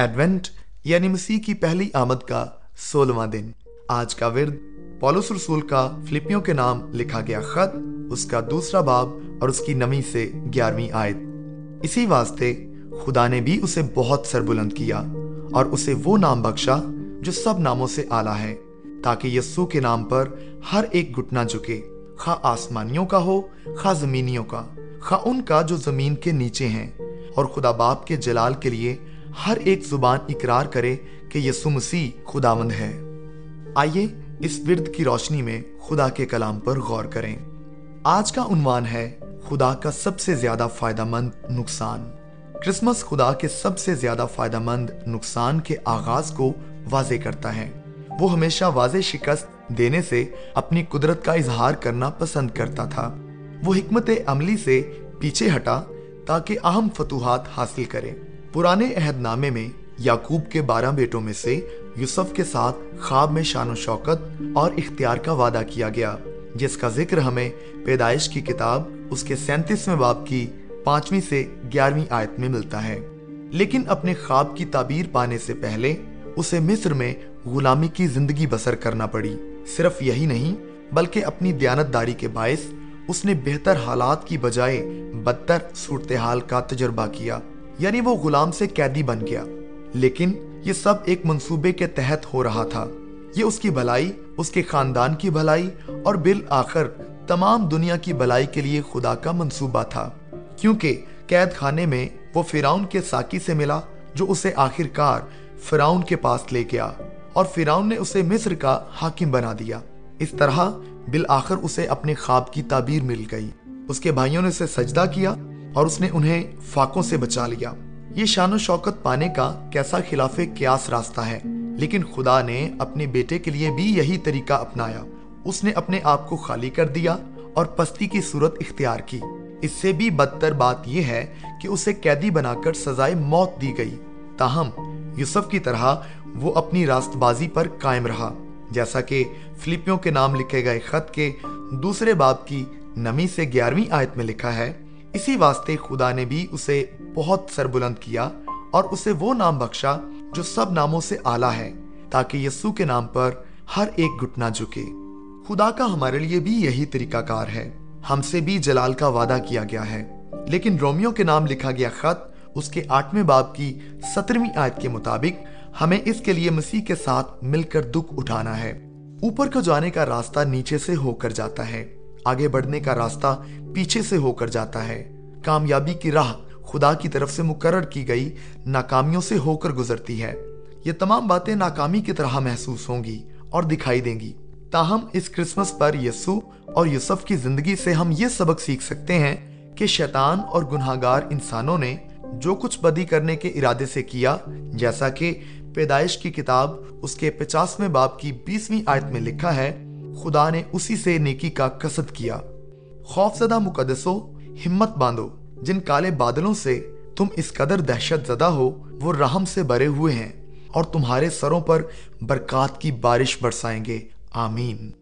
Advent یعنی مسیح کی پہلی آمد کا 16واں دن آج کا ورد پولوس رسول کا فلپیوں کے نام لکھا گیا خط اس کا 2 باب اور اس کی 9 سے 11 آیت۔ اسی واسطے خدا نے بھی اسے بہت سربلند کیا اور اسے وہ نام بخشا جو سب ناموں سے اعلیٰ ہے، تاکہ یسوع کے نام پر ہر ایک گھٹنا جھکے، خواہ آسمانیوں کا ہو، خواہ زمینیوں کا، خواہ ان کا جو زمین کے نیچے ہیں، اور خدا باپ کے جلال کے لیے ہر ایک زبان اقرار کرے کہ یسوع مسیح خداوند ہے۔ آئیے اس ورد کی روشنی میں خدا کے کلام پر غور کریں۔ آج کا عنوان ہے خدا کا سب سے زیادہ فائدہ مند نقصان۔ کرسمس خدا کے سب سے زیادہ فائدہ مند نقصان کے آغاز کو واضح کرتا ہے۔ وہ ہمیشہ واضح شکست دینے سے اپنی قدرت کا اظہار کرنا پسند کرتا تھا۔ وہ حکمت عملی سے پیچھے ہٹا تاکہ اہم فتوحات حاصل کرے۔ پرانے عہد نامے میں یعقوب کے 12 بیٹوں میں سے یوسف کے ساتھ خواب میں شان و شوکت اور اختیار کا وعدہ کیا گیا، جس کا ذکر ہمیں پیدائش کی کتاب اس کے 37ویں باب کی 5 سے 11 آیت میں ملتا ہے۔ لیکن اپنے خواب کی تعبیر پانے سے پہلے اسے مصر میں غلامی کی زندگی بسر کرنا پڑی۔ صرف یہی نہیں بلکہ اپنی دیانت داری کے باعث اس نے بہتر حالات کی بجائے بدتر صورتحال کا تجربہ کیا، یعنی وہ غلام سے قیدی بن گیا۔ لیکن یہ سب ایک منصوبے کے تحت ہو رہا تھا۔ یہ اس کی بھلائی، اس کے خاندان کی بھلائی اور بالآخر تمام دنیا کی بھلائی کے لیے خدا کا منصوبہ تھا، کیونکہ قید خانے میں وہ فراؤن کے ساقی سے ملا جو اسے آخر کار فراؤن کے پاس لے گیا، اور فراؤن نے اسے مصر کا حاکم بنا دیا۔ اس طرح بالآخر اسے اپنے خواب کی تعبیر مل گئی۔ اس کے بھائیوں نے اسے سجدہ کیا اور اس نے انہیں فاقوں سے بچا لیا۔ یہ شان و شوکت پانے کا کیسا خلاف قیاس راستہ ہے، لیکن خدا نے اپنے بیٹے کے لیے بھی یہی طریقہ اپنایا۔ اس نے اپنے آپ کو خالی کر دیا اور پستی کی صورت اختیار کی۔ اس سے بھی بدتر بات یہ ہے کہ اسے قیدی بنا کر سزائے موت دی گئی۔ تاہم یوسف کی طرح وہ اپنی راست بازی پر قائم رہا، جیسا کہ فلپیوں کے نام لکھے گئے خط کے 2 باب کی 9 سے 11 آیت میں لکھا ہے۔ اسی واسطے خدا نے بھی اسے بہت سربلند کیا اور اسے وہ نام بخشا جو سب ناموں سے اعلیٰ ہے، تاکہ یسوع کے نام پر ہر ایک گھٹنا جھکے۔ خدا کا ہمارے لیے بھی یہی طریقہ کار ہے۔ ہم سے بھی جلال کا وعدہ کیا گیا ہے۔ لیکن رومیوں کے نام لکھا گیا خط اس کے 8 باب کی 17 آیت کے مطابق ہمیں اس کے لیے مسیح کے ساتھ مل کر دکھ اٹھانا ہے۔ اوپر کو جانے کا راستہ نیچے سے ہو کر جاتا ہے، آگے بڑھنے کا راستہ پیچھے سے ہو کر جاتا ہے۔ کامیابی کی راہ خدا کی طرف سے مقرر کی گئی ناکامیوں سے ہو کر گزرتی ہے۔ یہ تمام باتیں ناکامی کی طرح محسوس ہوں گی اور دکھائی دیں گی۔ تاہم اس کرسمس پر یسوع اور یوسف کی زندگی سے ہم یہ سبق سیکھ سکتے ہیں کہ شیطان اور گنہگار انسانوں نے جو کچھ بدی کرنے کے ارادے سے کیا، جیسا کہ پیدائش کی کتاب اس کے 50 باب کی 20 آیت میں لکھا ہے، خدا نے اسی سے نیکی کا قصد کیا۔ خوف زدہ مقدسوں، ہمت باندھو، جن کالے بادلوں سے تم اس قدر دہشت زدہ ہو وہ رحم سے بھرے ہوئے ہیں اور تمہارے سروں پر برکات کی بارش برسائیں گے۔ آمین۔